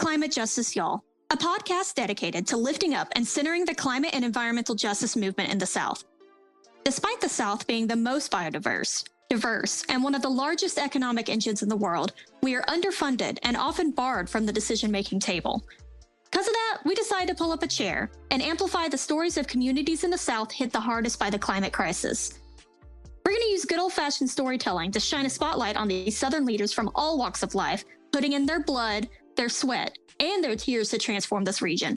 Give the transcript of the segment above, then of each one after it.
Climate Justice Y'all, a podcast dedicated to lifting up and centering the climate and environmental justice movement in the South. Despite the South being the most biodiverse, diverse, and one of the largest economic engines in the world, we are underfunded and often barred from the decision-making table. Because of that, we decided to pull up a chair and amplify the stories of communities in the South hit the hardest by the climate crisis. We're going to use good old-fashioned storytelling to shine a spotlight on these Southern leaders from all walks of life, putting in their blood, their sweat, and their tears to transform this region.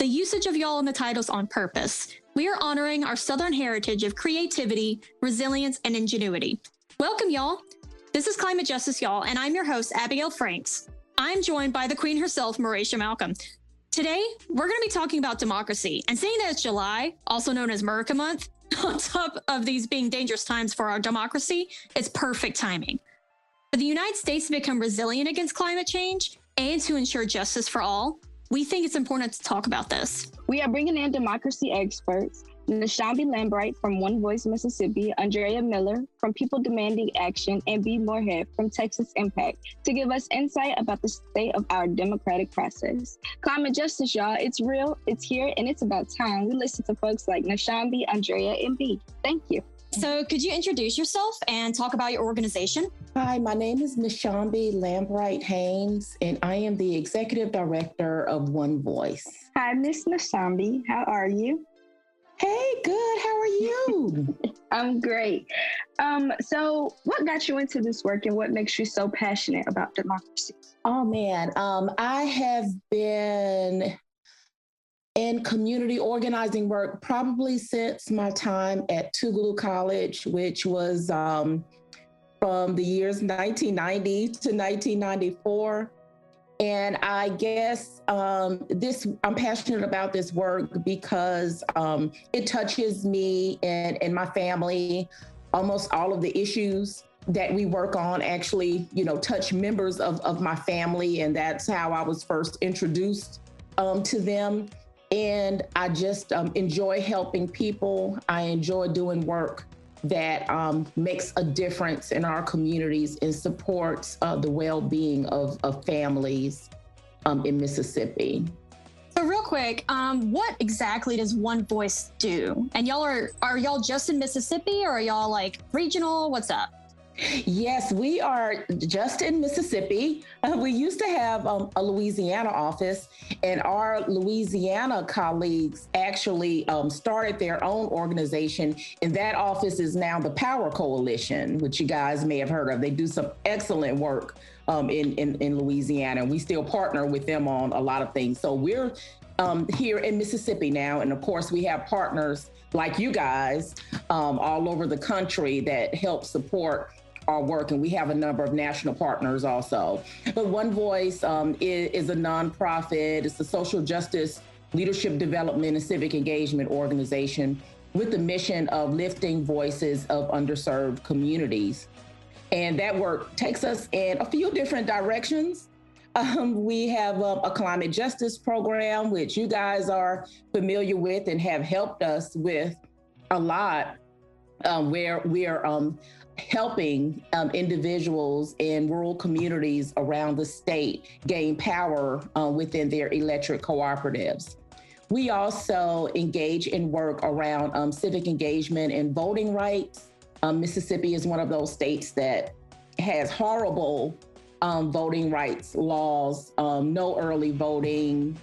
The usage of y'all in the title's on purpose. We are honoring our Southern heritage of creativity, resilience, and ingenuity. Welcome, y'all. This is Climate Justice Y'all, and I'm your host, Abigail Franks. I'm joined by the queen herself, Marisha Malcolm. Today, we're going to be talking about democracy, and seeing that it's July, also known as Murica Month, on top of these being dangerous times for our democracy, it's perfect timing. For the United States to become resilient against climate change and to ensure justice for all, we think it's important to talk about this. We are bringing in democracy experts, Nsombi Lambright from One Voice Mississippi, Andrea Miller from People Demanding Action, and Bee Moorhead from Texas Impact to give us insight about the state of our democratic process. Climate justice, y'all, it's real, it's here, and it's about time. We listen to folks like Nsombi, Andrea, and Bee. Thank you. So could you introduce yourself and talk about your organization? Hi, my name is Nsombi Lambright-Haines, and I am the Executive Director of One Voice. Hi, Ms. Nsombi. How are you? Hey, good. How are you? I'm great. So what got you into this work and what makes you so passionate about democracy? Oh, man. I have been in community organizing work probably since my time at Tougaloo College, which was from the years 1990 to 1994. And I guess I'm passionate about this work because it touches me and my family. Almost all of the issues that we work on actually, touch members of my family. And that's how I was first introduced to them. And I just enjoy helping people. I enjoy doing work that makes a difference in our communities and supports the well-being of families in Mississippi. So real quick, what exactly does One Voice do? And y'all are y'all just in Mississippi, or are y'all like regional? What's up? Yes, we are just in Mississippi. We used to have a Louisiana office, and our Louisiana colleagues actually started their own organization, and that office is now the Power Coalition, which you guys may have heard of. They do some excellent work in Louisiana, and we still partner with them on a lot of things. So we're here in Mississippi now, and of course we have partners like you guys all over the country that help support our work, and we have a number of national partners also. But One Voice is a nonprofit. It's a social justice, leadership development, and civic engagement organization with the mission of lifting voices of underserved communities. And that work takes us in a few different directions. We have a climate justice program, which you guys are familiar with and have helped us with a lot, where we are helping individuals in rural communities around the state gain power within their electric cooperatives. We also engage in work around civic engagement and voting rights. Mississippi is one of those states that has horrible voting rights laws, no early voting,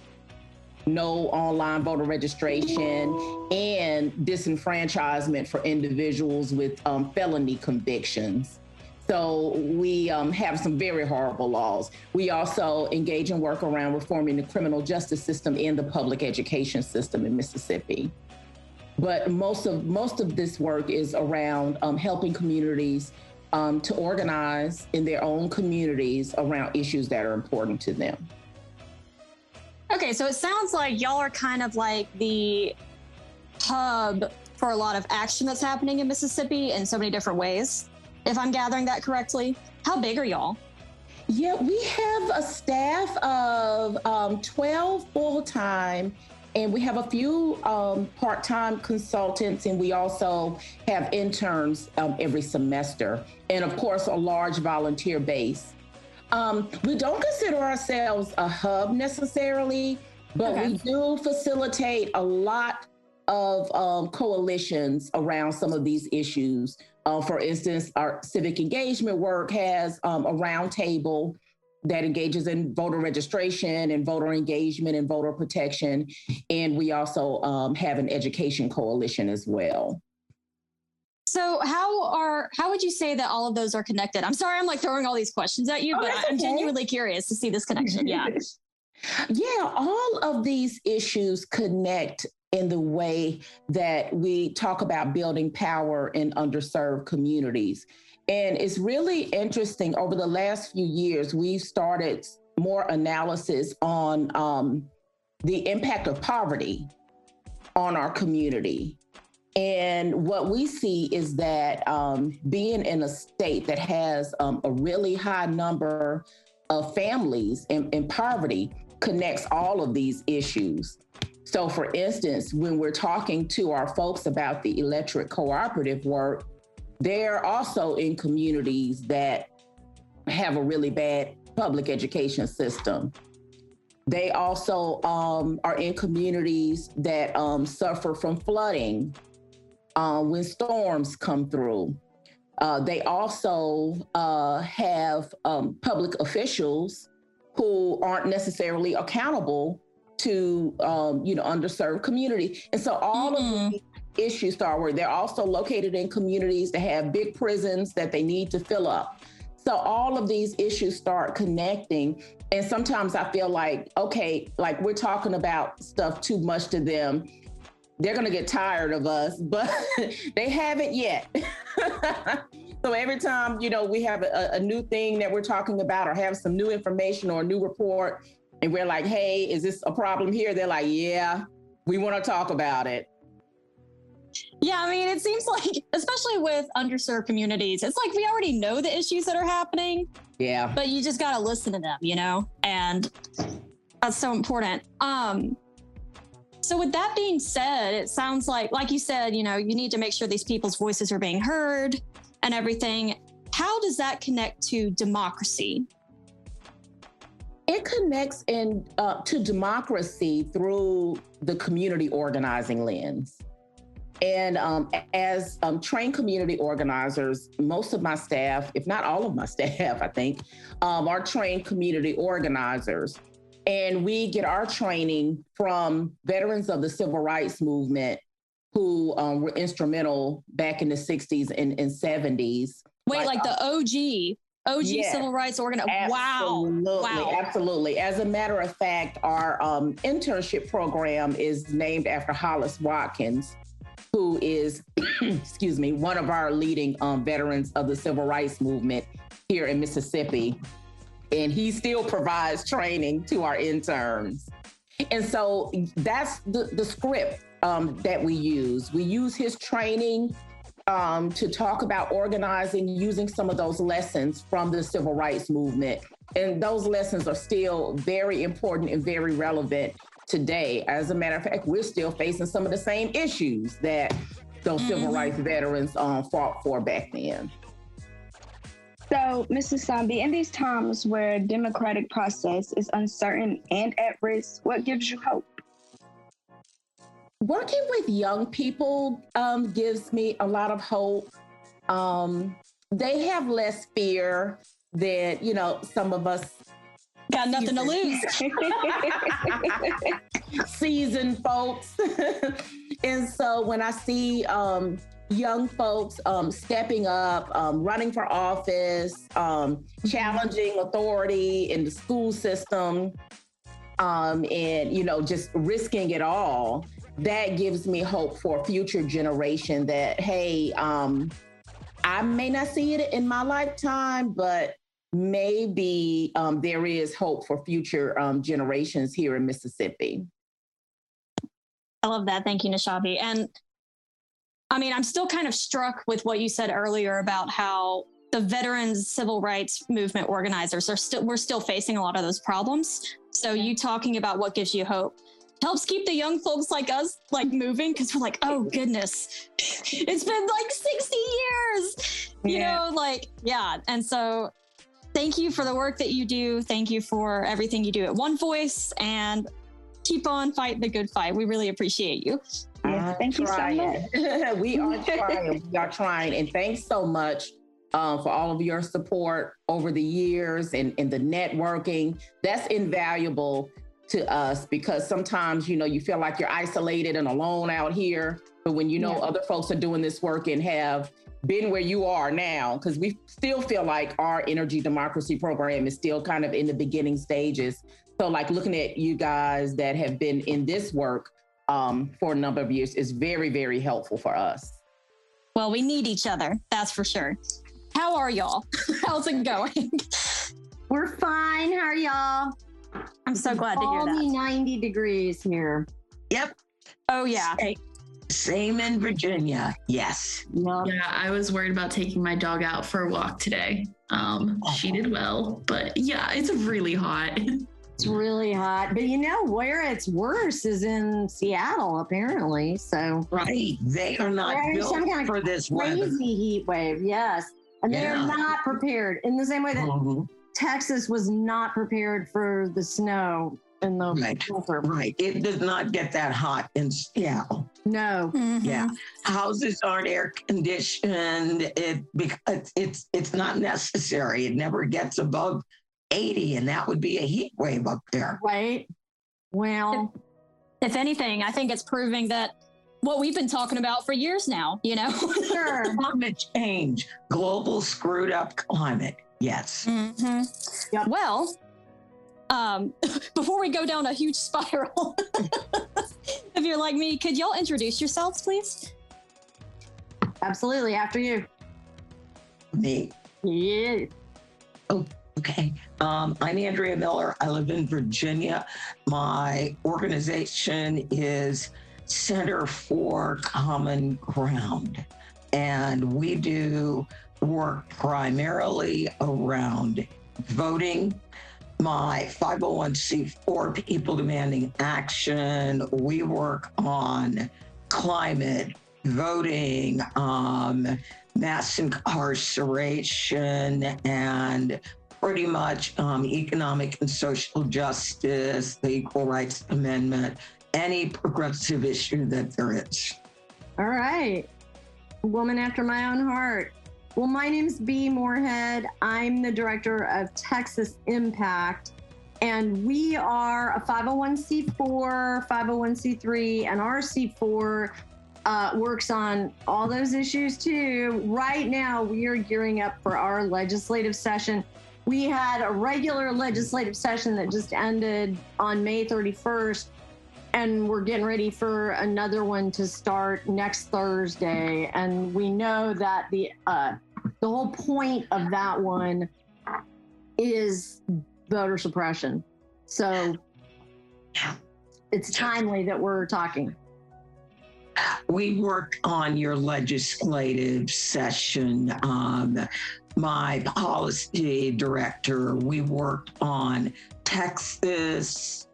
no online voter registration, and disenfranchisement for individuals with felony convictions. So we have some very horrible laws. We also engage in work around reforming the criminal justice system and the public education system in Mississippi. But most of this work is around helping communities to organize in their own communities around issues that are important to them. Okay, so it sounds like y'all are kind of like the hub for a lot of action that's happening in Mississippi in so many different ways, if I'm gathering that correctly. How big are y'all? Yeah, we have a staff of 12 full-time, and we have a few part-time consultants, and we also have interns every semester. And of course, a large volunteer base. We don't consider ourselves a hub necessarily, but we do facilitate a lot of coalitions around some of these issues. For instance, our civic engagement work has a roundtable that engages in voter registration and voter engagement and voter protection. And we also have an education coalition as well. So how would you say that all of those are connected? I'm sorry, I'm like throwing all these questions at you, but I'm genuinely curious to see this connection. Yeah. Yeah, all of these issues connect in the way that we talk about building power in underserved communities. And it's really interesting, over the last few years, we've started more analysis on the impact of poverty on our community. And what we see is that being in a state that has a really high number of families in poverty connects all of these issues. So for instance, when we're talking to our folks about the electric cooperative work, they're also in communities that have a really bad public education system. They also are in communities that suffer from flooding when storms come through. They also have public officials who aren't necessarily accountable to underserved communities. And so all of these issues start where they're also located in communities that have big prisons that they need to fill up. So all of these issues start connecting. And sometimes I feel like, okay, like we're talking about stuff too much to them. They're gonna get tired of us, but they haven't yet. So every time, we have a new thing that we're talking about or have some new information or a new report, and we're like, hey, is this a problem here? They're like, yeah, we want to talk about it. Yeah, I mean, it seems like, especially with underserved communities, it's like we already know the issues that are happening. Yeah. But you just got to listen to them, and that's so important. So with that being said, it sounds like you said, you need to make sure these people's voices are being heard and everything. How does that connect to democracy? It connects to democracy through the community organizing lens. And as trained community organizers, most of my staff, if not all of my staff, I think, are trained community organizers. And we get our training from veterans of the civil rights movement who were instrumental back in the 60s and 70s. Wait, like the OG yes, civil rights organizer. Wow. Wow. Absolutely. As a matter of fact, our internship program is named after Hollis Watkins, who is, excuse me, one of our leading veterans of the civil rights movement here in Mississippi. And he still provides training to our interns. And so that's the script that we use. We use his training to talk about organizing, using some of those lessons from the civil rights movement. And those lessons are still very important and very relevant today. As a matter of fact, we're still facing some of the same issues that those civil rights veterans fought for back then. So, Mrs. Nsombi, in these times where democratic process is uncertain and at risk, what gives you hope? Working with young people gives me a lot of hope. They have less fear than, some of us. Got nothing to lose. Seasoned folks. And so when I see young folks stepping up, running for office, challenging authority in the school system, and, just risking it all, that gives me hope for a future generation that, hey, I may not see it in my lifetime, but maybe there is hope for future generations here in Mississippi. I love that. Thank you, Nsombi. And I mean, I'm still kind of struck with what you said earlier about how the veterans civil rights movement organizers we're still facing a lot of those problems. So you talking about what gives you hope helps keep the young folks like us moving, because we're like, oh goodness, it's been 60 years, yeah. And so Thank you for the work that you do. Thank you for everything you do at One Voice, and keep on fighting the good fight. We really appreciate you. Yeah, thank you so much. We are trying. We are trying. And thanks so much for all of your support over the years and the networking. That's invaluable to us, because sometimes, you know, you feel like you're isolated and alone out here. But when you know other folks are doing this work and have been where you are now, because we still feel like our energy democracy program is still kind of in the beginning stages. So like looking at you guys that have been in this work for a number of years is very, very helpful for us. Well, we need each other, that's for sure. How are y'all? How's it going? We're fine. How are y'all? I'm so glad to hear that. Only 90 degrees here. Yep. Oh, yeah. Hey. Same in Virginia. Yes. Well, yeah, I was worried about taking my dog out for a walk today. She did well, but yeah, it's really hot. It's really hot. But you know where it's worse is in Seattle, apparently. So right, they are not built some kind of for this crazy weather. Heat wave. Yes, and they're not prepared in the same way that Texas was not prepared for the snow. In the right. It does not get that hot in Seattle. No. Mm-hmm. Yeah. Houses aren't air conditioned. It's not necessary. It never gets above 80, and that would be a heat wave up there. Right. Well, if anything, I think it's proving that what we've been talking about for years now, you know. Sure. Climate change, global screwed up climate. Yes. Mm-hmm. Yep. Well, before we go down a huge spiral, if you're like me, could y'all introduce yourselves, please? Absolutely. After you. Me. Yeah. Oh, okay. I'm Andrea Miller. I live in Virginia. My organization is Center for Common Ground, and we do work primarily around voting. My 501c4 People Demanding Action, we work on climate, voting, mass incarceration, and pretty much economic and social justice, the Equal Rights Amendment, any progressive issue that there is. All right. A woman after my own heart. Well, my name's Bee Moorhead. I'm the director of Texas Impact, and we are a 501c4, 501c3, and our C4 works on all those issues too. Right now, we are gearing up for our legislative session. We had a regular legislative session that just ended on May 31st, and we're getting ready for another one to start next Thursday. And we know that the whole point of that one is voter suppression. So it's timely that we're talking. We work on your legislative session. My policy director, we worked on Texas,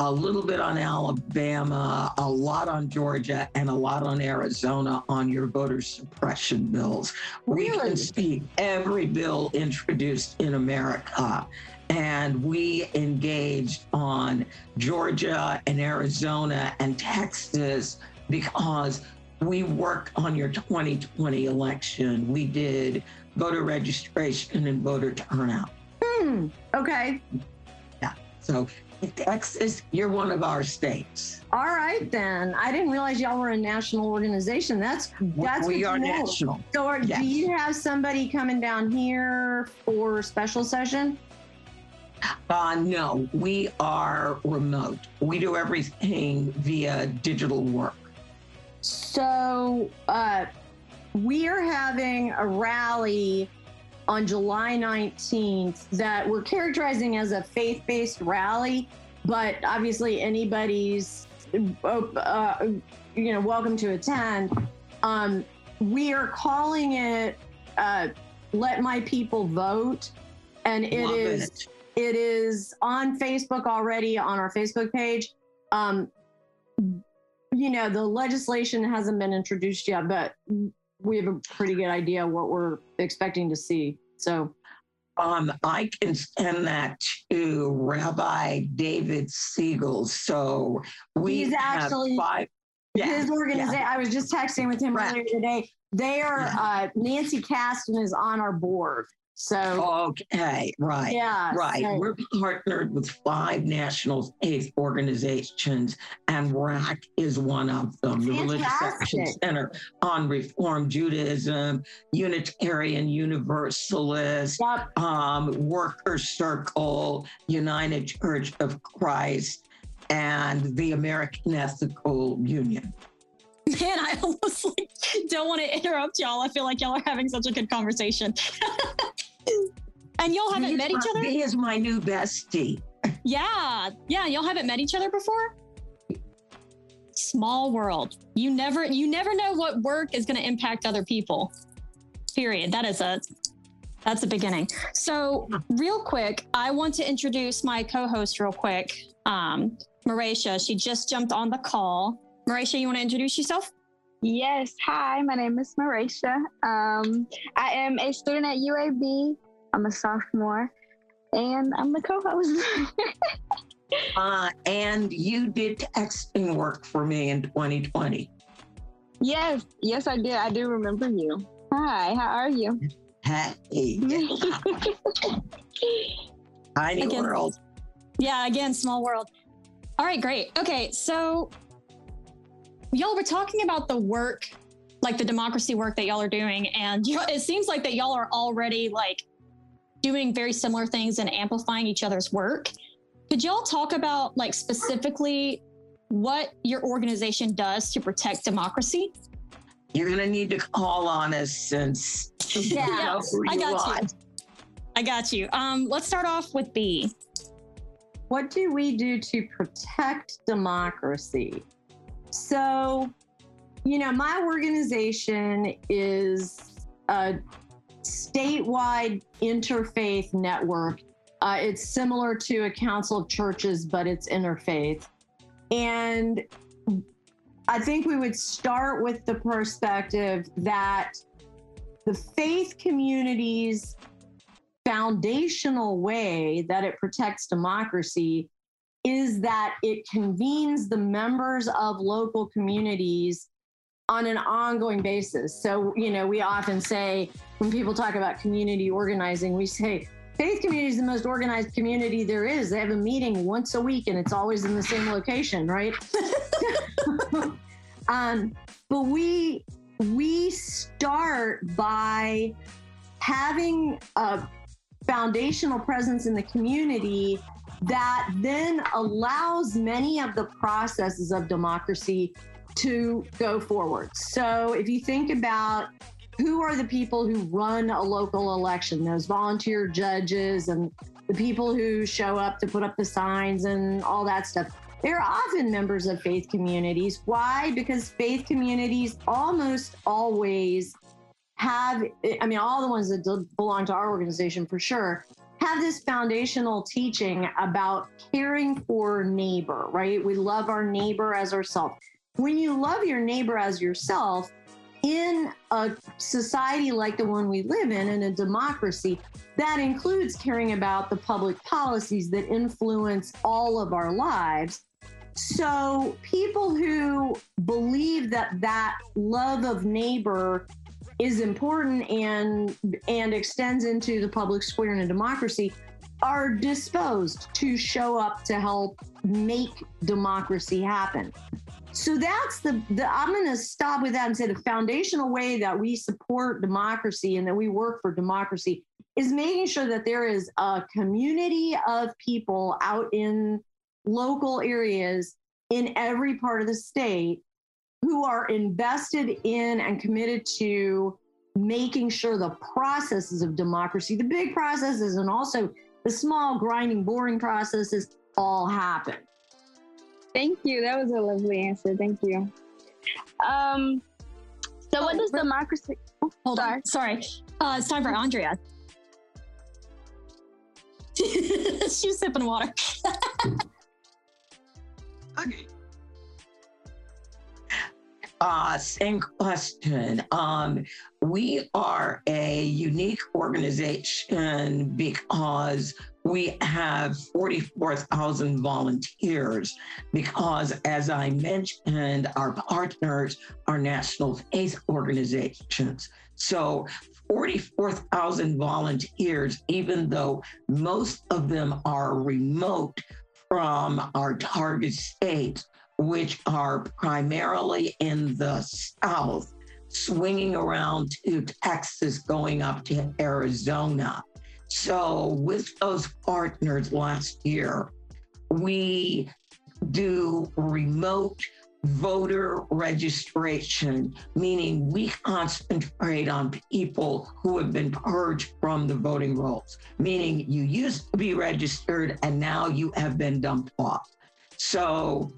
a little bit on Alabama, a lot on Georgia, and a lot on Arizona on your voter suppression bills. Really? We can see every bill introduced in America. And we engaged on Georgia and Arizona and Texas because we worked on your 2020 election. We did voter registration and voter turnout. Okay. Yeah, so Texas, you're one of our states. All right, then. I didn't realize y'all were a national organization. That's we are national. So do you have somebody coming down here for special session? No, we are remote. We do everything via digital work. So we are having a rally on July 19th that we're characterizing as a faith-based rally, but obviously anybody's welcome to attend. We are calling it Let My People Vote, and it is on Facebook already, on our Facebook page. You know, the legislation hasn't been introduced yet, but we have a pretty good idea what we're expecting to see. So I can send that to Rabbi David Siegel. So we his organization. Yeah. I was just texting with him earlier today. They are Nancy Kasten is on our board. So we're partnered with 5 national faith organizations, and RAC is one of them. The Religious Action Center on Reform Judaism, Unitarian Universalist, Workers Circle, United Church of Christ, and the American Ethical Union. Man, I almost don't want to interrupt y'all. I feel like y'all are having such a good conversation. And y'all haven't met each other? He is my new bestie. Yeah, y'all haven't met each other before? Small world. You never know what work is going to impact other people. Period. That's a beginning. So real quick, I want to introduce my co-host real quick. Marisha, she just jumped on the call. Marisha, you want to introduce yourself? Yes. Hi, my name is Marisha. I am a student at UAB. I'm a sophomore, and I'm the co-host. And you did texting work for me in 2020. Yes, I did. I do remember you. Hi, how are you? Hey. Tiny world. Yeah, again, small world. All right, great. Okay, so y'all were talking about the work, like the democracy work that y'all are doing, and it seems like that y'all are already like doing very similar things and amplifying each other's work. Could y'all talk about like specifically what your organization does to protect democracy? You're gonna need to call on us since I got you. Let's start off with B. What do we do to protect democracy? So, you know, my organization is a statewide interfaith network. It's similar to a council of churches, but it's interfaith. And I think we would start with the perspective that the faith community's foundational way that it protects democracy is that it convenes the members of local communities on an ongoing basis. So, you know, we often say, when people talk about community organizing, we say faith community is the most organized community there is. They have a meeting once a week, and it's always in the same location, right? But we start by having a foundational presence in the community that then allows many of the processes of democracy to go forward. So if you think about who are the people who run a local election, those volunteer judges and the people who show up to put up the signs and all that stuff, they're often members of faith communities. Why? Because faith communities almost always have, I mean, all the ones that belong to our organization for sure, have this foundational teaching about caring for neighbor, right? We love our neighbor as ourselves. When you love your neighbor as yourself, in a society like the one we live in a democracy, that includes caring about the public policies that influence all of our lives. So people who believe that that love of neighbor is important and extends into the public square in a democracy are disposed to show up to help make democracy happen. So that's I'm going to stop with that and say the foundational way that we support democracy and that we work for democracy is making sure that there is a community of people out in local areas in every part of the state who are invested in and committed to making sure the processes of democracy, the big processes and also the small, grinding, boring processes, all happen. Thank you. That was a lovely answer. Thank you. So what does democracy... Oh, hold on. Sorry. It's time for Andrea. She's sipping water. Okay. Same question. We are a unique organization because we have 44,000 volunteers, because, as I mentioned, our partners are national faith organizations. So 44,000 volunteers, even though most of them are remote from our target states, which are primarily in the South, swinging around to Texas, going up to Arizona. So with those partners last year, we do remote voter registration, meaning we concentrate on people who have been purged from the voting rolls, meaning you used to be registered and now you have been dumped off. So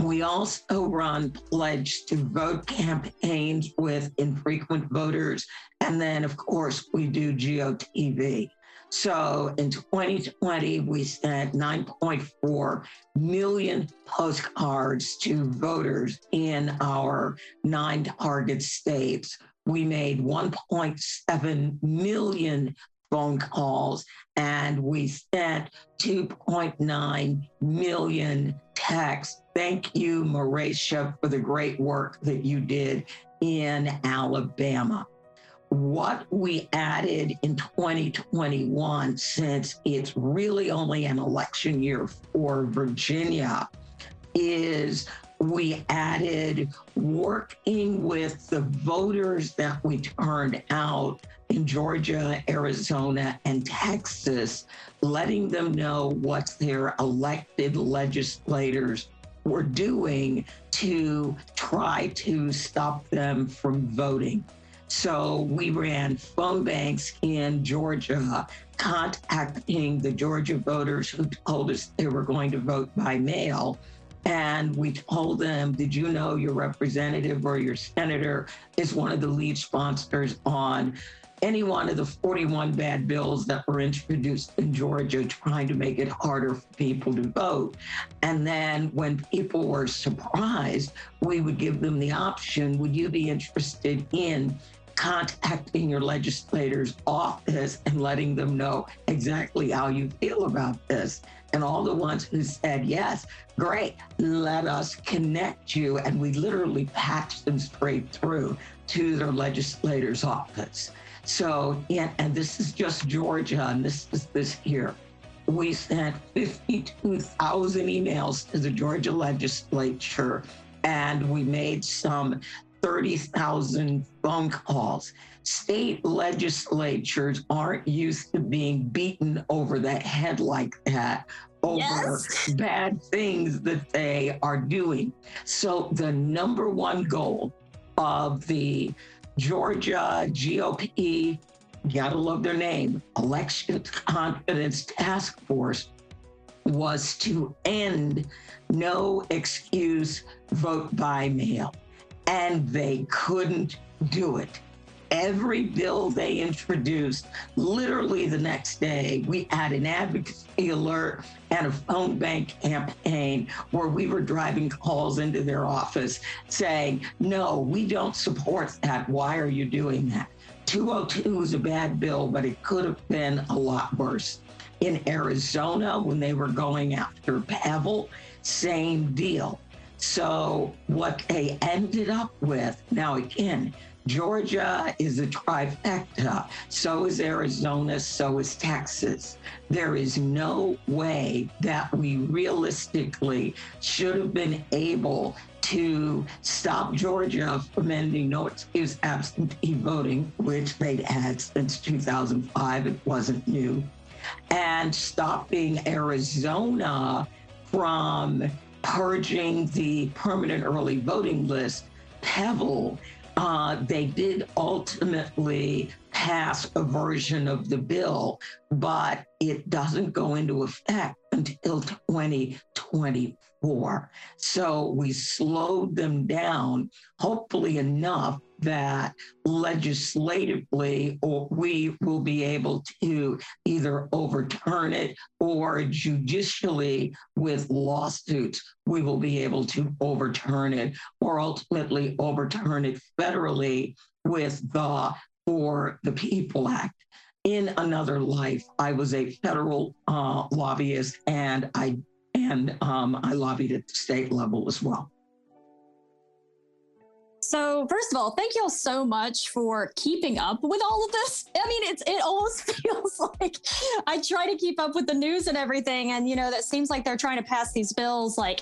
we also run Pledge to Vote campaigns with infrequent voters. And then, of course, we do GOTV. So in 2020, we sent 9.4 million postcards to voters in our 9 target states. We made 1.7 million phone calls, and we sent 2.9 million texts. Thank you, Marisha, for the great work that you did in Alabama. What we added in 2021, since it's really only an election year for Virginia, is we added working with the voters that we turned out in Georgia, Arizona, and Texas, letting them know what their elected legislators were doing to try to stop them from voting. So we ran phone banks in Georgia, contacting the Georgia voters who told us they were going to vote by mail. And we told them, did you know your representative or your senator is one of the lead sponsors on any one of the 41 bad bills that were introduced in Georgia trying to make it harder for people to vote? And then when people were surprised, we would give them the option, would you be interested in contacting your legislator's office and letting them know exactly how you feel about this? And all the ones who said yes, great, let us connect you. And we literally patched them straight through to their legislator's office. So, and this is just Georgia, and this is this year. We sent 52,000 emails to the Georgia legislature, and we made some 30,000 phone calls. State legislatures aren't used to being beaten over the head like that over bad things that they are doing. So the number one goal of the Georgia GOP, gotta love their name, Election Confidence Task Force, was to end no excuse vote by mail. And they couldn't do it. Every bill they introduced, literally the next day, we had an advocacy alert and a phone bank campaign where we were driving calls into their office saying, no, we don't support that. Why are you doing that? 202 was a bad bill, but it could have been a lot worse. In Arizona, when they were going after Pavel, same deal. So what they ended up with, now again, Georgia is a trifecta. So is Arizona, so is Texas. There is no way that we realistically should have been able to stop Georgia from ending no excuse absentee voting, which they'd had since 2005, it wasn't new, and stopping Arizona from purging the permanent early voting list, Pavel. They did ultimately pass a version of the bill, but it doesn't go into effect until 2020. 24. So we slowed them down, hopefully enough that legislatively we will be able to either overturn it or judicially with lawsuits, we will be able to overturn it or ultimately overturn it federally with the For the People Act. In another life, I was a federal lobbyist, and I lobbied at the state level as well. So first of all, thank y'all so much for keeping up with all of this. I mean, it almost feels like I try to keep up with the news and everything, and you know, that seems like they're trying to pass these bills like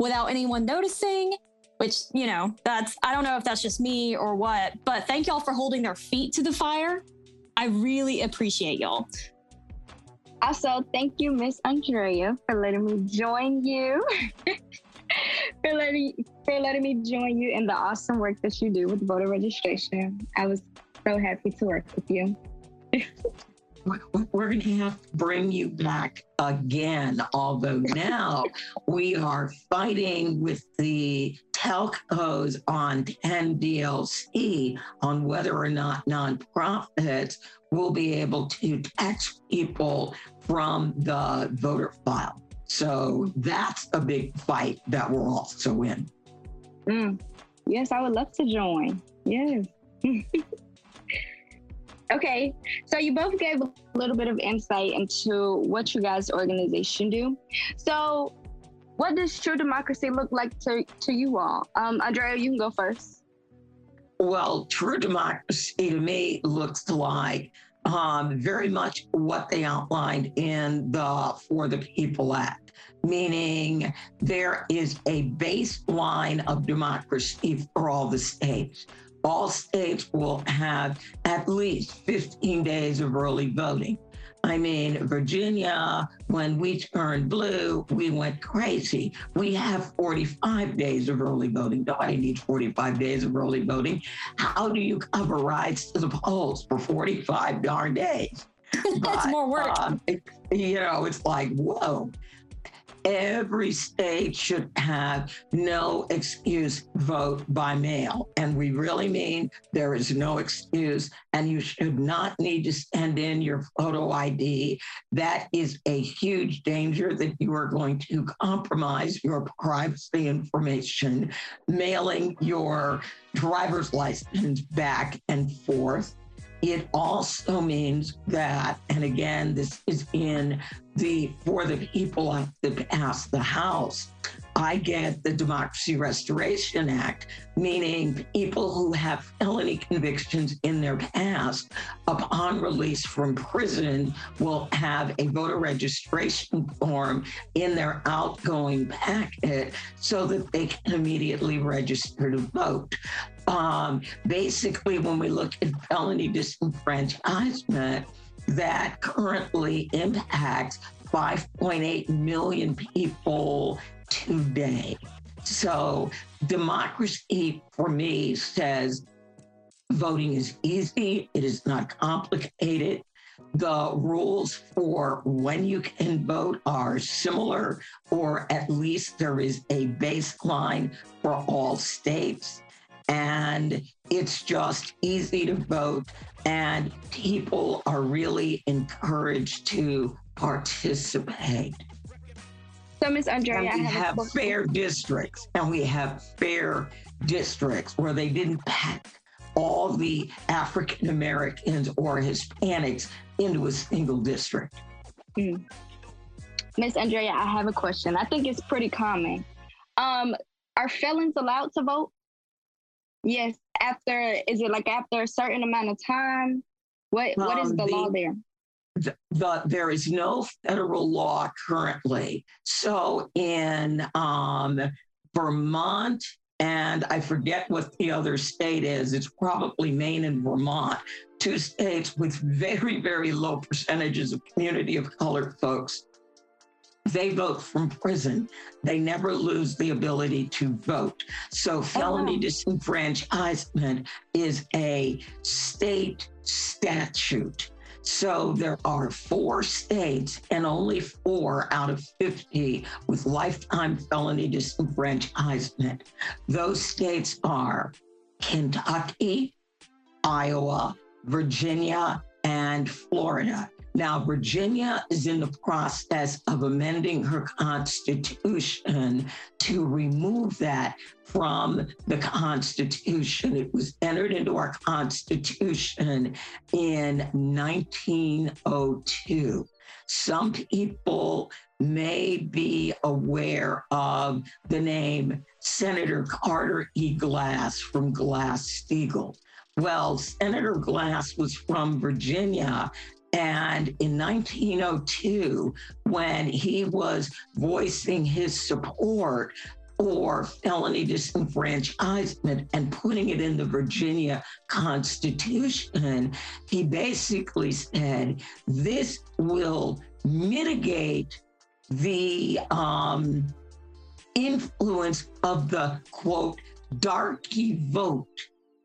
without anyone noticing. Which, you know, I don't know if that's just me or what, but thank y'all for holding their feet to the fire. I really appreciate y'all. Also, thank you, Miss Andrea, for letting me join you. for letting me join you in the awesome work that you do with voter registration. I was so happy to work with you. We're going to have to bring you back again, although now we are fighting with the telcos on NDLC on whether or not nonprofits will be able to tax people from the voter file. So that's a big fight that we're also in. Yes, I would love to join. Yes. Okay, so you both gave a little bit of insight into what you guys' organization do. So what does true democracy look like to you all? Andrea, you can go first. Well, true democracy to me looks like very much what they outlined in the For the People Act, meaning there is a baseline of democracy for all the states. All states will have at least 15 days of early voting. I mean, Virginia, when we turned blue, we went crazy. We have 45 days of early voting. Nobody needs 45 days of early voting. How do you cover rides to the polls for 45 darn days? That's more work. It's like, whoa. Every state should have no excuse vote by mail. And we really mean there is no excuse, and you should not need to send in your photo ID. That is a huge danger that you are going to compromise your privacy information, mailing your driver's license back and forth. It also means that, and again, this is in the For the People Act that passed the House, I get the Democracy Restoration Act, meaning people who have felony convictions in their past, upon release from prison, will have a voter registration form in their outgoing packet so that they can immediately register to vote. Basically, when we look at felony disenfranchisement, that currently impacts 5.8 million people today. So democracy for me says voting is easy. It is not complicated. The rules for when you can vote are similar, or at least there is a baseline for all states. And it's just easy to vote, and people are really encouraged to participate. So, Ms. Andrea, and we have fair districts, where they didn't pack all the African Americans or Hispanics into a single district. Ms. Andrea, I have a question. I think it's pretty common. Are felons allowed to vote? Yes. After a certain amount of time? What is the law there? There is no federal law currently. So in Vermont, and I forget what the other state is, it's probably Maine and Vermont, two states with very, very low percentages of community of color folks. They vote from prison. They never lose the ability to vote. So felony disenfranchisement is a state statute. So there are 4 states and only 4 out of 50 with lifetime felony disenfranchisement. Those states are Kentucky, Iowa, Virginia, and Florida. Now, Virginia is in the process of amending her constitution to remove that from the Constitution. It was entered into our Constitution in 1902. Some people may be aware of the name Senator Carter E. Glass from Glass-Steagall. Well, Senator Glass was from Virginia, and in 1902, when he was voicing his support for felony disenfranchisement and putting it in the Virginia Constitution, he basically said, this will mitigate the influence of the, quote, darky vote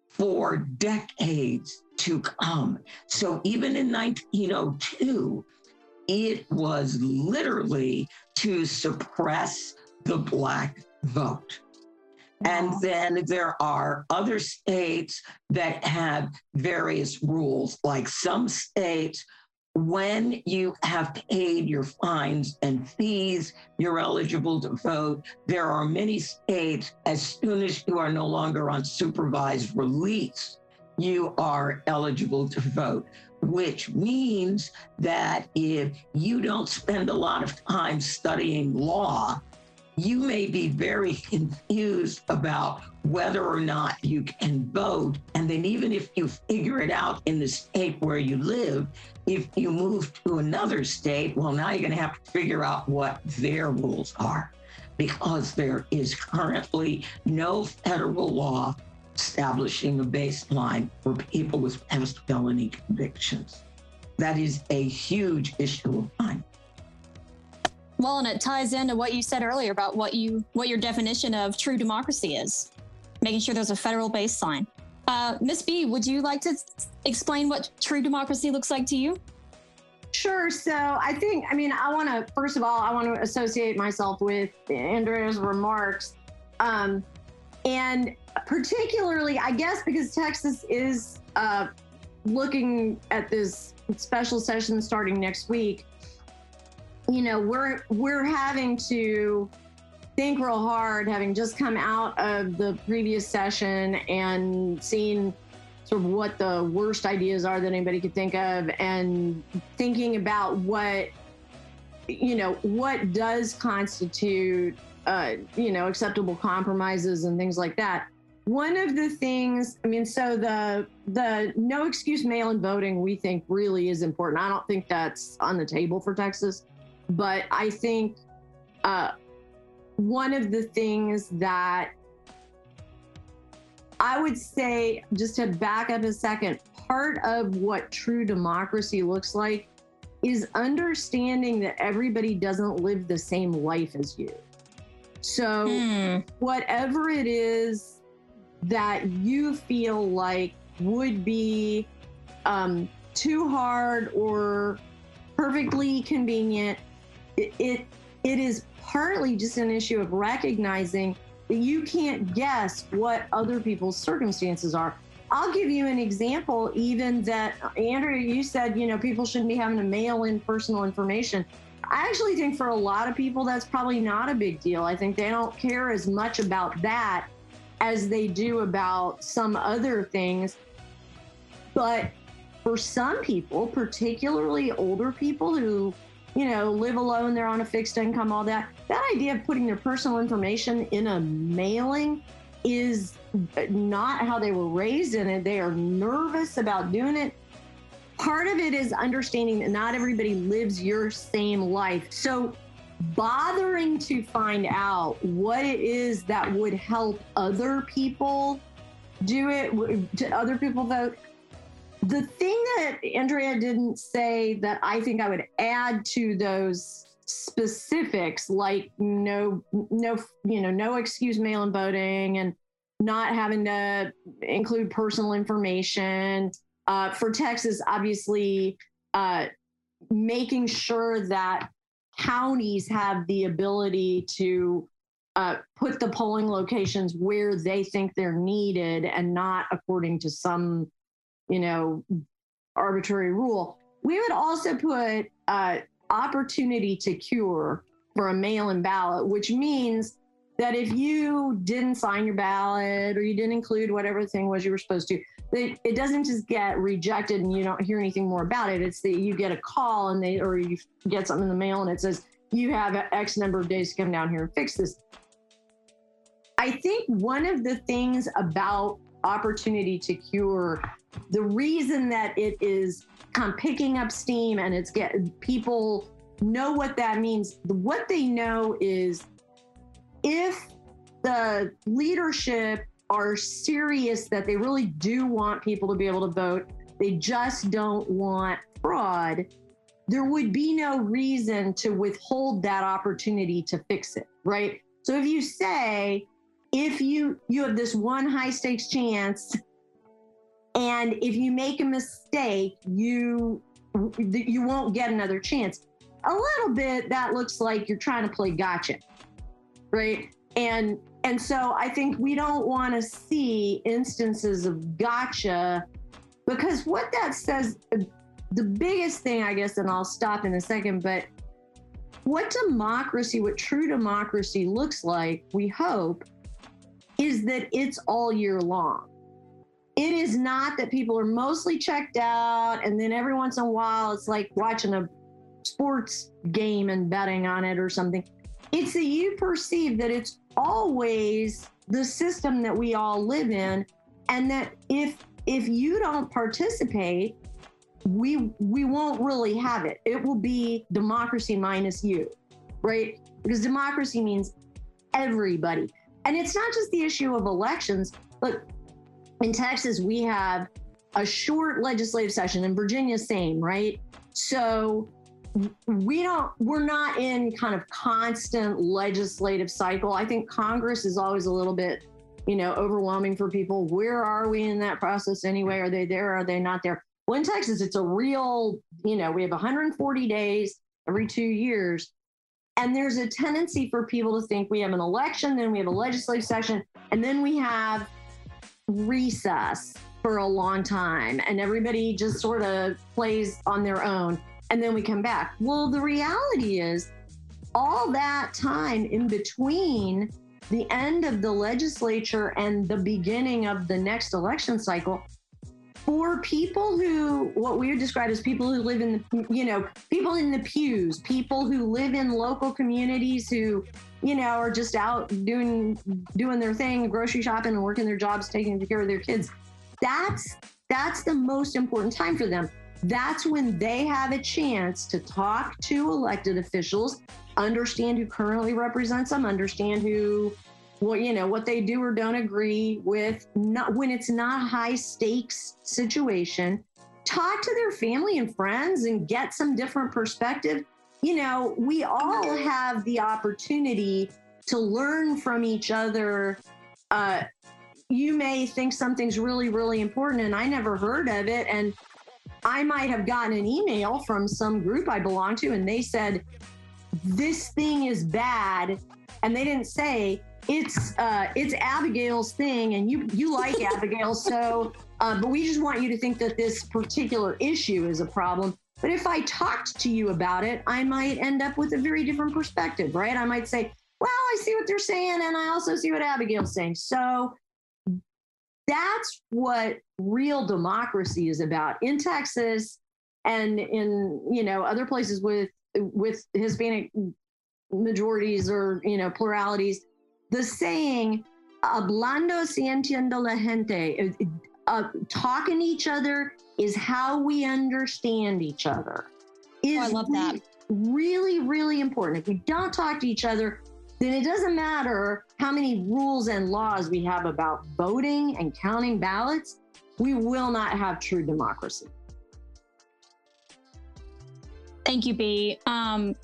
for decades to come. So even in 1902, it was literally to suppress the Black vote. And then there are other states that have various rules, like some states, when you have paid your fines and fees, you're eligible to vote. There are many states, as soon as you are no longer on supervised release, you are eligible to vote, which means that if you don't spend a lot of time studying law, you may be very confused about whether or not you can vote. And then even if you figure it out in the state where you live, if you move to another state, well, now you're going to have to figure out what their rules are, because there is currently no federal law establishing a baseline for people with past felony convictions. That is a huge issue of mine. Well, and it ties into what you said earlier about what your definition of true democracy is, making sure there's a federal baseline. Ms. B, would you like to explain what true democracy looks like to you? Sure. So I think, I want to associate myself with Andrea's remarks. And particularly, I guess, because Texas is looking at this special session starting next week, you know, we're having to think real hard, having just come out of the previous session and seen sort of what the worst ideas are that anybody could think of, and thinking about what, you know, what does constitute, you know, acceptable compromises and things like that. One of the things, I mean, so the no excuse mail-in voting, we think really is important. I don't think that's on the table for Texas. But I think one of the things that I would say, just to back up a second, part of what true democracy looks like is understanding that everybody doesn't live the same life as you. So whatever it is that you feel like would be too hard or perfectly convenient, it is partly just an issue of recognizing that you can't guess what other people's circumstances are. I'll give you an example, even that, Andrea, you said, you know, people shouldn't be having to mail in personal information. I actually think for a lot of people, that's probably not a big deal. I think they don't care as much about that as they do about some other things. But for some people, particularly older people who, you know, live alone, they're on a fixed income, all that, that idea of putting their personal information in a mailing is not how they were raised in it. They are nervous about doing it. Part of it is understanding that not everybody lives your same life. So bothering to find out what it is that would help other people do it, to other people vote. The thing that Andrea didn't say that I think I would add to those specifics, like no excuse mail-in voting and not having to include personal information. For Texas, obviously, making sure that counties have the ability to put the polling locations where they think they're needed and not according to some, you know, arbitrary rule. We would also put opportunity to cure for a mail-in ballot, which means that if you didn't sign your ballot or you didn't include whatever thing was you were supposed to, it doesn't just get rejected and you don't hear anything more about it. It's that you get a call and or you get something in the mail and it says, you have X number of days to come down here and fix this. I think one of the things about opportunity to cure, the reason that it is kind of picking up steam and it's people know what that means. What they know is if the leadership are serious that they really do want people to be able to vote, they just don't want fraud, there would be no reason to withhold that opportunity to fix it, right? So if you say, if you have this one high stakes chance, and if you make a mistake, you won't get another chance. A little bit, that looks like you're trying to play gotcha, right? And so I think we don't want to see instances of gotcha, because what that says, the biggest thing, I guess, and I'll stop in a second, but what true democracy looks like, we hope, is that it's all year long. It is not that people are mostly checked out and then every once in a while it's like watching a sports game and betting on it or something. It's that you perceive that it's always the system that we all live in, and that if you don't participate, we won't really have it. It will be democracy minus you, right? Because democracy means everybody. And it's not just the issue of elections. Look, in Texas, we have a short legislative session. In Virginia, same, right? So we're not in kind of constant legislative cycle. I think Congress is always a little bit, you know, overwhelming for people. Where are we in that process anyway? Are they there? Are they not there? Well, in Texas, it's a real, you know, we have 140 days every 2 years. And there's a tendency for people to think we have an election, then we have a legislative session, and then we have recess for a long time. And everybody just sort of plays on their own. And then we come back. Well, the reality is all that time in between the end of the legislature and the beginning of the next election cycle, for people who, what we would describe as people who live in the, you know, people in the pews, people who live in local communities who, you know, are just out doing their thing, grocery shopping and working their jobs, taking care of their kids. That's the most important time for them. That's when they have a chance to talk to elected officials, understand who currently represents them, understand who, well, you know, what they do or don't agree with, not when it's not a high stakes situation. Talk to their family and friends and get some different perspective. You know, we all have the opportunity to learn from each other. You may think something's really, really important and I never heard of it. And I might have gotten an email from some group I belong to and they said, this thing is bad. And they didn't say, it's Abigail's thing and you like Abigail, so but we just want you to think that this particular issue is a problem. But if I talked to you about it, I might end up with a very different perspective, right? I might say, well, I see what they're saying and I also see what Abigail's saying. So that's what real democracy is about in Texas and in, you know, other places with Hispanic majorities or, you know, pluralities. The saying, hablando se entiende la gente, talking to each other is how we understand each other. Oh, I love that. Really, really important. If we don't talk to each other, then it doesn't matter how many rules and laws we have about voting and counting ballots, we will not have true democracy. Thank you, Bea. And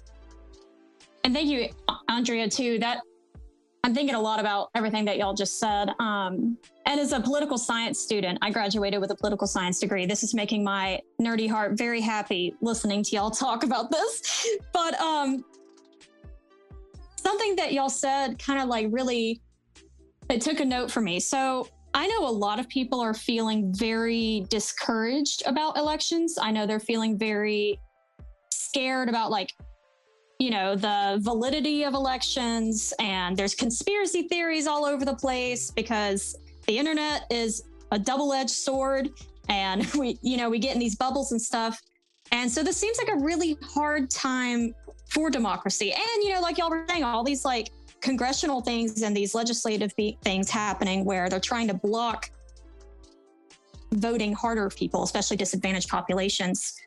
thank you, Andrea, too. That I'm thinking a lot about everything that y'all just said. And as a political science student, I graduated with a political science degree. This is making my nerdy heart very happy listening to y'all talk about this. But something that y'all said kind of like really, it took a note for me. So I know a lot of people are feeling very discouraged about elections. I know they're feeling very scared about, like, you know, the validity of elections, and there's conspiracy theories all over the place because the internet is a double-edged sword, and we get in these bubbles and stuff. And so this seems like a really hard time for democracy. And, you know, like y'all were saying, all these like congressional things and these legislative things happening where they're trying to block voting harder people, especially disadvantaged populations.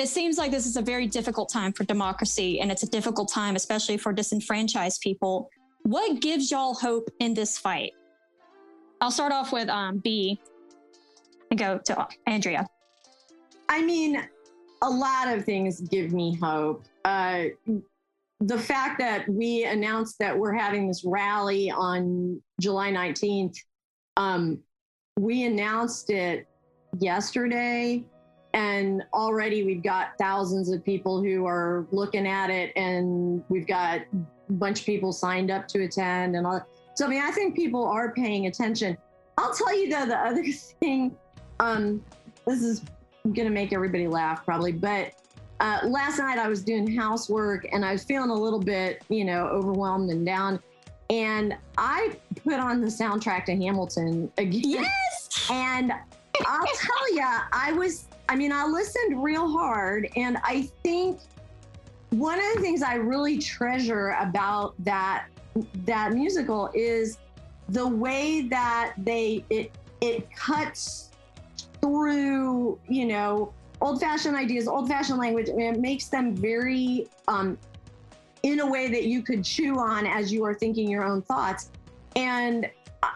It seems like this is a very difficult time for democracy, and it's a difficult time, especially for disenfranchised people. What gives y'all hope in this fight? I'll start off with B and go to Andrea. I mean, a lot of things give me hope. The fact that we announced that we're having this rally on July 19th, we announced it yesterday. And already we've got thousands of people who are looking at it, and we've got a bunch of people signed up to attend and all that. So, I mean, I think people are paying attention. I'll tell you, though, the other thing, this is going to make everybody laugh probably, but last night I was doing housework and I was feeling a little bit, you know, overwhelmed and down. And I put on the soundtrack to Hamilton again. Yes! And I'll tell you, I listened real hard, and I think one of the things I really treasure about that musical is the way that it cuts through, you know, old-fashioned ideas, old-fashioned language, and it makes them very, in a way that you could chew on as you are thinking your own thoughts. And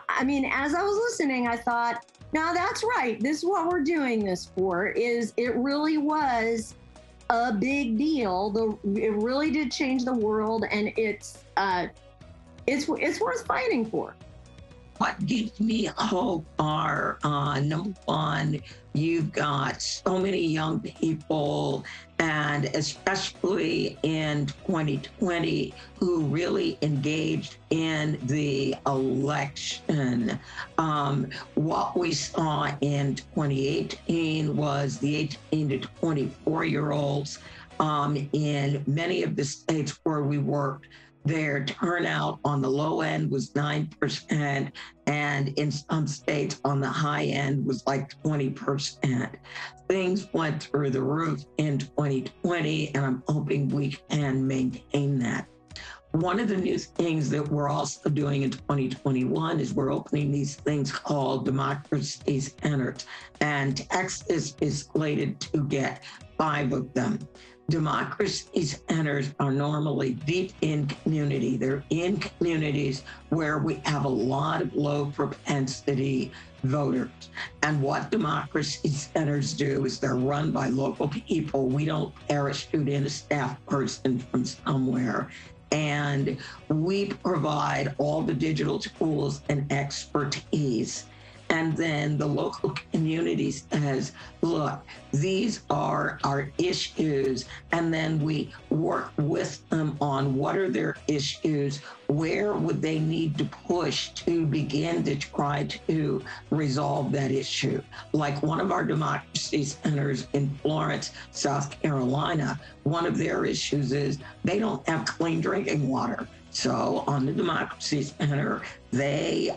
I mean, as I was listening, I thought, now that's right. This is what we're doing this for. Is it really was a big deal? It really did change the world, and it's worth fighting for. What gives me hope are, number one, you've got so many young people, and especially in 2020, who really engaged in the election. What we saw in 2018 was the 18 to 24-year-olds in many of the states where we worked. Their turnout on the low end was 9%, and in some states on the high end was like 20%. Things went through the roof in 2020, and I'm hoping we can maintain that. One of the new things that we're also doing in 2021 is we're opening these things called Democracy Centers, and Texas is slated to get 5 of them. Democracy centers are normally deep in community. They're in communities where we have a lot of low propensity voters. And what democracy centers do is they're run by local people. We don't parachute in a staff person from somewhere. And we provide all the digital tools and expertise. And then the local community says, look, these are our issues. And then we work with them on what are their issues, where would they need to push to begin to try to resolve that issue. Like one of our democracy centers in Florence, South Carolina, one of their issues is they don't have clean drinking water. So on the Democracy Center, they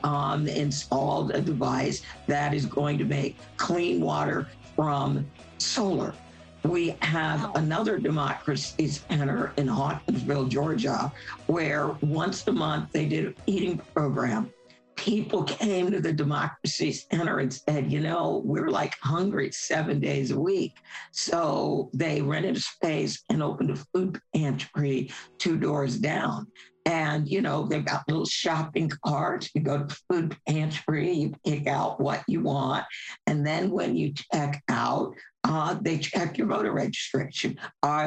installed a device that is going to make clean water from solar. We have another Democracy Center in Hawkinsville, Georgia, where once a month they did a feeding program. People came to the Democracy Center and said, you know, we're like hungry 7 days a week. So they rented a space and opened a food pantry 2 doors down. And, you know, they've got little shopping carts. You go to the food pantry, you pick out what you want. And then when you check out, they check your voter registration.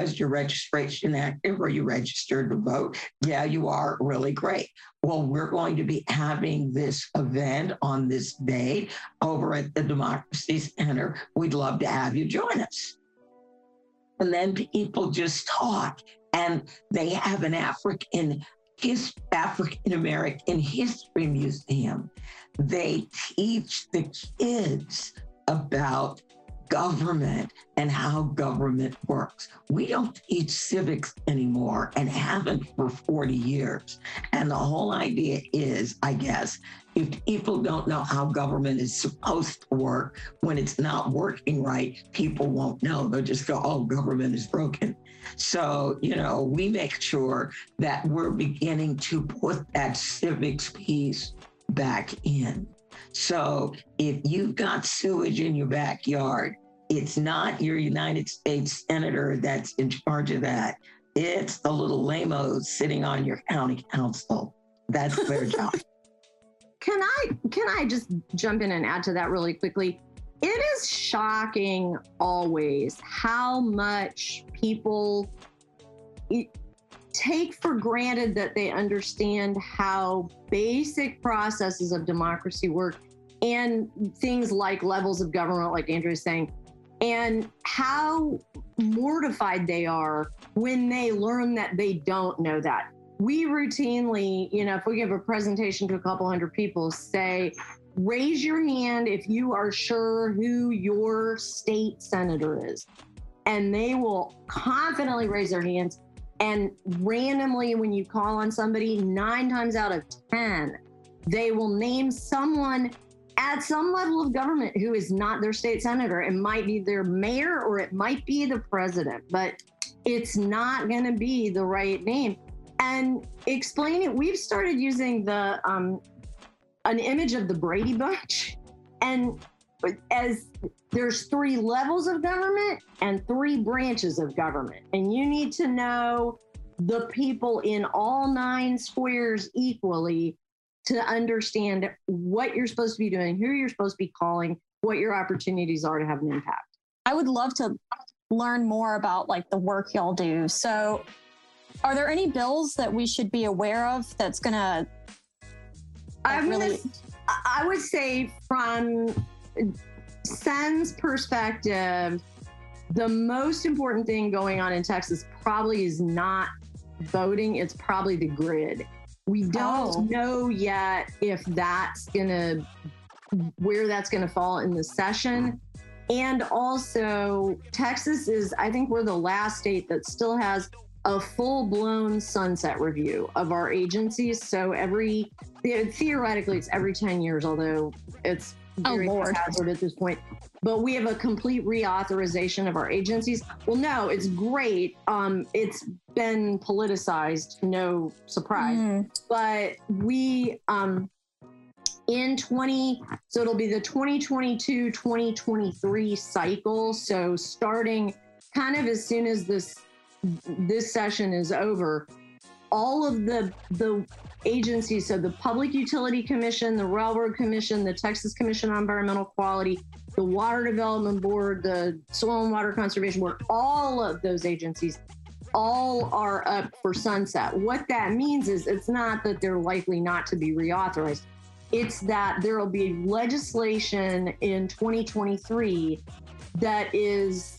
Is your registration active? Are you registered to vote? Yeah, you are. Really great. Well, we're going to be having this event on this day over at the Democracy Center. We'd love to have you join us. And then people just talk, and they have an African American history museum. They teach the kids about government and how government works. We don't teach civics anymore and haven't for 40 years. And the whole idea is, I guess, if people don't know how government is supposed to work, when it's not working right, people won't know. They'll just go, oh, government is broken. So, you know, we make sure that we're beginning to put that civics piece back in. So if you've got sewage in your backyard, it's not your United States senator that's in charge of that. It's the little lame-o sitting on your county council. That's their job. Can I just jump in and add to that really quickly? It is shocking always how much people take for granted that they understand how basic processes of democracy work and things like levels of government, like Andrea's saying, and how mortified they are when they learn that they don't know that. We routinely, you know, if we give a presentation to a couple hundred people, say, raise your hand if you are sure who your state senator is. And they will confidently raise their hands. And randomly, when you call on somebody, 9 times out of 10, they will name someone at some level of government who is not their state senator. It might be their mayor, or it might be the president, but it's not going to be the right name. And explain it. We've started using the an image of the Brady Bunch, and as there's 3 levels of government and 3 branches of government, and you need to know the people in all 9 squares equally to understand what you're supposed to be doing, who you're supposed to be calling, what your opportunities are to have an impact. I would love to learn more about like the work y'all do. So are there any bills that we should be aware of that's going to I would say from Sen's perspective, the most important thing going on in Texas probably is not voting. It's probably the grid. We don't know yet if where that's going to fall in the session. And also Texas is, I think we're the last state that still has a full-blown sunset review of our agencies. So theoretically it's every 10 years, although it's very hazard at this point. But we have a complete reauthorization of our agencies. Well, no, it's great. It's been politicized, no surprise. But we, so it'll be the 2022-2023 cycle. So starting kind of as soon as this session is over, all of the agencies, so the Public Utility Commission, the Railroad Commission, the Texas Commission on Environmental Quality, the Water Development Board, the Soil and Water Conservation Board, all of those agencies, all are up for sunset. What that means is it's not that they're likely not to be reauthorized. It's that there will be legislation in 2023 that is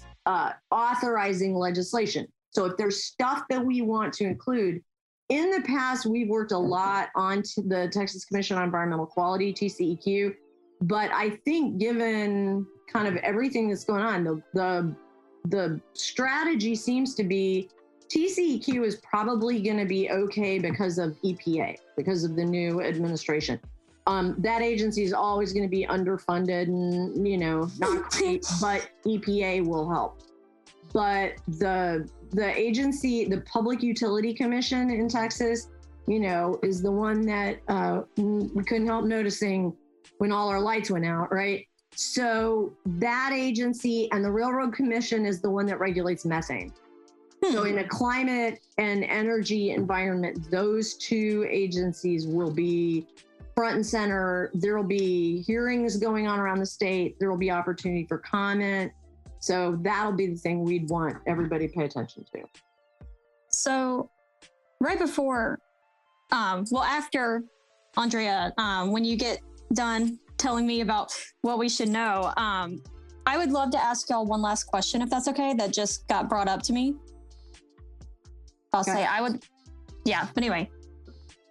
authorizing legislation. So if there's stuff that we want to include, in the past, we've worked a lot on the Texas Commission on Environmental Quality, TCEQ, but I think given kind of everything that's going on, the strategy seems to be TCEQ is probably going to be okay because of EPA, because of the new administration. That agency is always going to be underfunded and, you know, not great, but EPA will help. But the agency, the Public Utility Commission in Texas, you know, is the one that we couldn't help noticing when all our lights went out, right? So that agency and the Railroad Commission is the one that regulates methane. So in a climate and energy environment, those two agencies will be front and center. There will be hearings going on around the state. There will be opportunity for comment. So that'll be the thing we'd want everybody to pay attention to. So right before, after Andrea, when you get done telling me about what we should know, I would love to ask y'all one last question, if that's okay, that just got brought up to me. But anyway,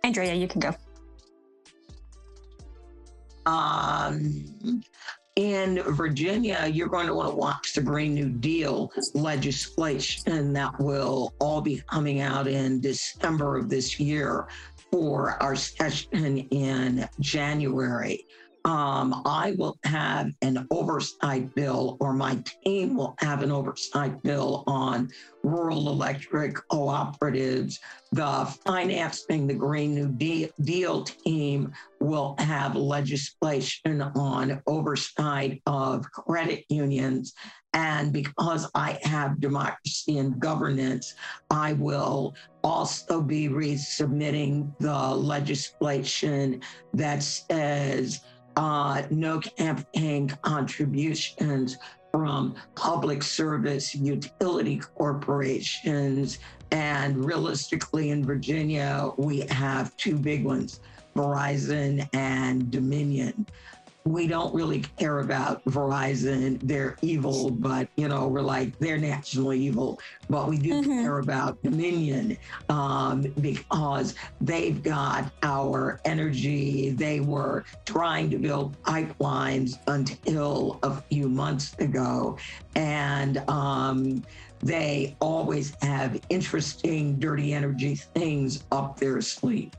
Andrea, you can go. In Virginia, you're going to want to watch the Green New Deal legislation that will all be coming out in December of this year for our session in January. I will have an oversight bill, or my team will have an oversight bill on rural electric cooperatives. The financing the Green New Deal team will have legislation on oversight of credit unions. And because I have democracy and governance, I will also be resubmitting the legislation that says no campaign contributions from public service utility corporations. And realistically in Virginia, we have two big ones, Verizon and Dominion. We don't really care about Verizon. They're evil, but, we're like, they're nationally evil. But we do care about Dominion because they've got our energy. They were trying to build pipelines until a few months ago. And they always have interesting, dirty energy things up their sleeve.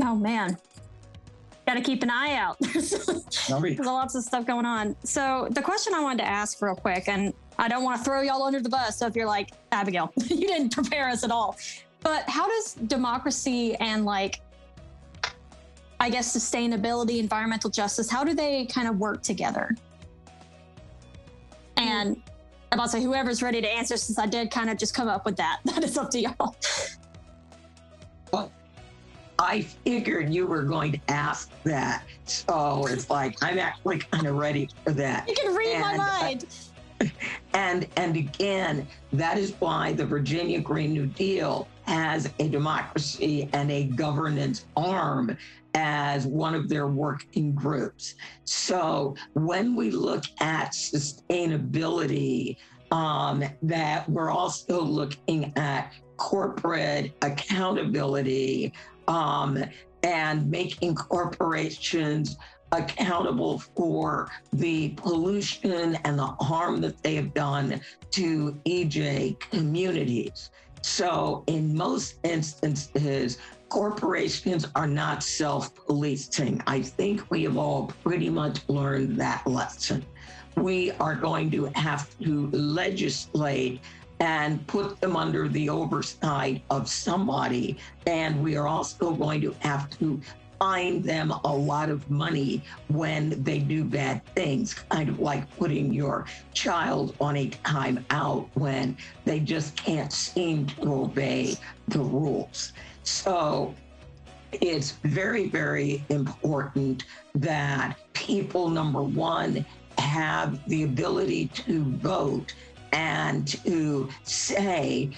Oh, man. Got to keep an eye out. There's lots of stuff going on. So the question I wanted to ask real quick, and I don't want to throw y'all under the bus. So if you're like, Abigail, you didn't prepare us at all, but how does democracy and sustainability, environmental justice, how do they kind of work together? And I'm about to say whoever's ready to answer, since I did kind of just come up with that, that is up to y'all. I figured you were going to ask that. So it's like, I'm actually kind of ready for that. You can read my mind. And again, that is why the Virginia Green New Deal has a democracy and a governance arm as one of their working groups. So when we look at sustainability, that we're also looking at corporate accountability, and making corporations accountable for the pollution and the harm that they have done to EJ communities. So in most instances, corporations are not self-policing. I think we have all pretty much learned that lesson. We are going to have to legislate and put them under the oversight of somebody. And we are also going to have to fine them a lot of money when they do bad things, kind of like putting your child on a timeout when they just can't seem to obey the rules. So it's very, very important that people, number one, have the ability to vote and to say,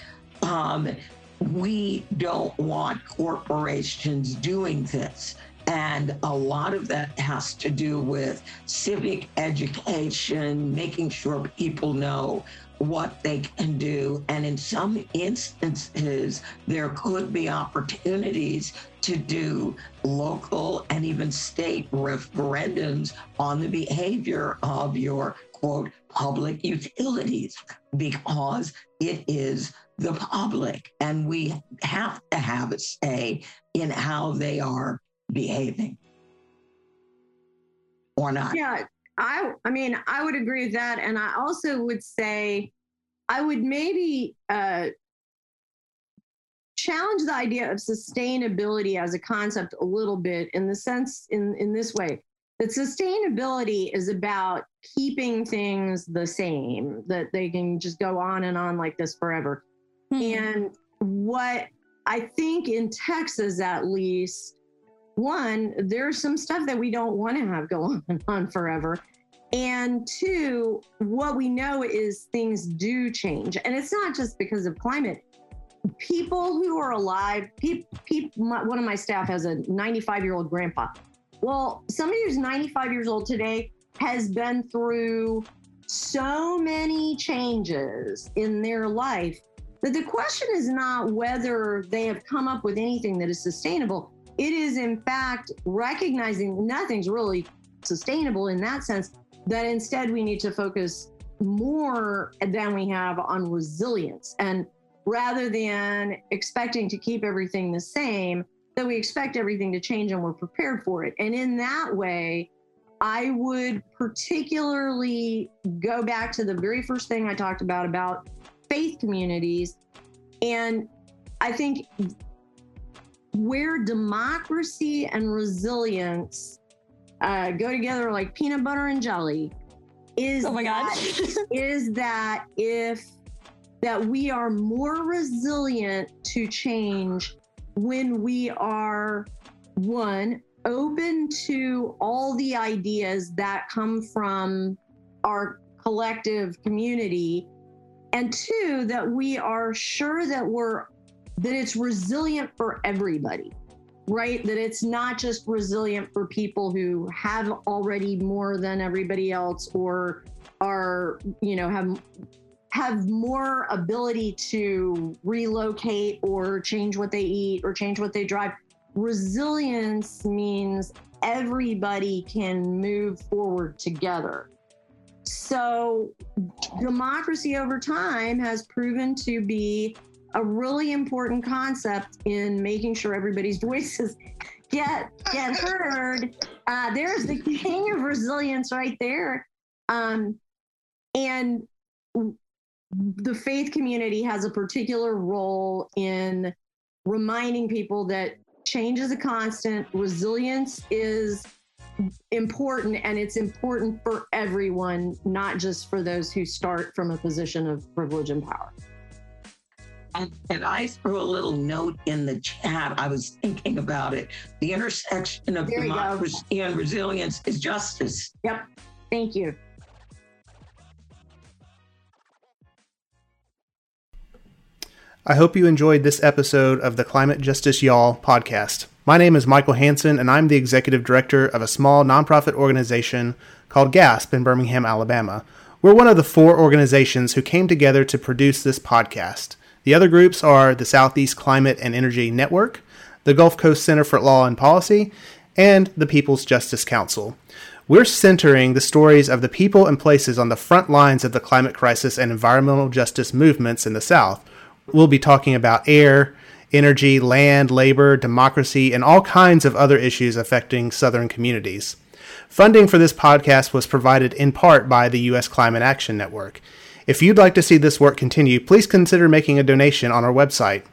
we don't want corporations doing this. And a lot of that has to do with civic education, making sure people know what they can do. And in some instances, there could be opportunities to do local and even state referendums on the behavior of your quote, public utilities, because it is the public and we have to have a say in how they are behaving or not. Yeah, I would agree with that. And I also would say, I would maybe challenge the idea of sustainability as a concept a little bit in the sense in this way, that sustainability is about keeping things the same, that they can just go on and on like this forever. Mm-hmm. And what I think in Texas, at least, one, there's some stuff that we don't want to have go on and on forever. And two, what we know is things do change. And it's not just because of climate. People who are alive, one of my staff has a 95-year-old grandpa. Well, somebody who's 95 years old today has been through so many changes in their life that the question is not whether they have come up with anything that is sustainable. It is, in fact, recognizing nothing's really sustainable in that sense, that instead we need to focus more than we have on resilience. And rather than expecting to keep everything the same, that we expect everything to change and we're prepared for it. And in that way, I would particularly go back to the very first thing I talked about faith communities. And I think where democracy and resilience go together like peanut butter and jelly is, is that if that we are more resilient to change when we are, one, open to all the ideas that come from our collective community, and two, that we are sure that it's resilient for everybody, right? That it's not just resilient for people who have already more than everybody else or are, have more ability to relocate or change what they eat or change what they drive. Resilience means everybody can move forward together. So democracy over time has proven to be a really important concept in making sure everybody's voices get heard. There's the king of resilience right there. And the faith community has a particular role in reminding people that change is a constant, resilience is important, and it's important for everyone, not just for those who start from a position of privilege and power. And I threw a little note in the chat. I was thinking about it. The intersection of democracy and resilience is justice. Yep. Thank you. I hope you enjoyed this episode of the Climate Justice Y'all podcast. My name is Michael Hansen, and I'm the executive director of a small nonprofit organization called GASP in Birmingham, Alabama. We're one of the four organizations who came together to produce this podcast. The other groups are the Southeast Climate and Energy Network, the Gulf Coast Center for Law and Policy, and the People's Justice Council. We're centering the stories of the people and places on the front lines of the climate crisis and environmental justice movements in the South. We'll be talking about air, energy, land, labor, democracy, and all kinds of other issues affecting Southern communities. Funding for this podcast was provided in part by the U.S. Climate Action Network. If you'd like to see this work continue, please consider making a donation on our website.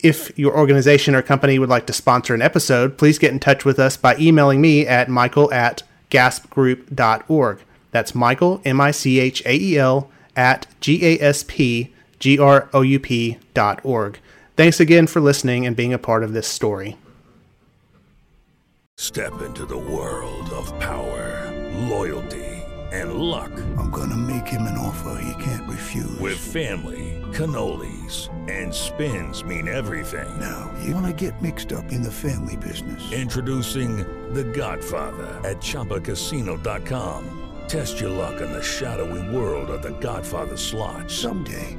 If your organization or company would like to sponsor an episode, please get in touch with us by emailing me at michael@gaspgroup.org. That's Michael, M-I-C-H-A-E-L, at GASP.org. Thanks again for listening and being a part of this story. Step into the world of power, loyalty, and luck. I'm gonna make him an offer he can't refuse. With family, cannolis, and spins mean everything. Now, you wanna get mixed up in the family business. Introducing The Godfather at ChumbaCasino.com. Test your luck in the shadowy world of The Godfather slot. Someday,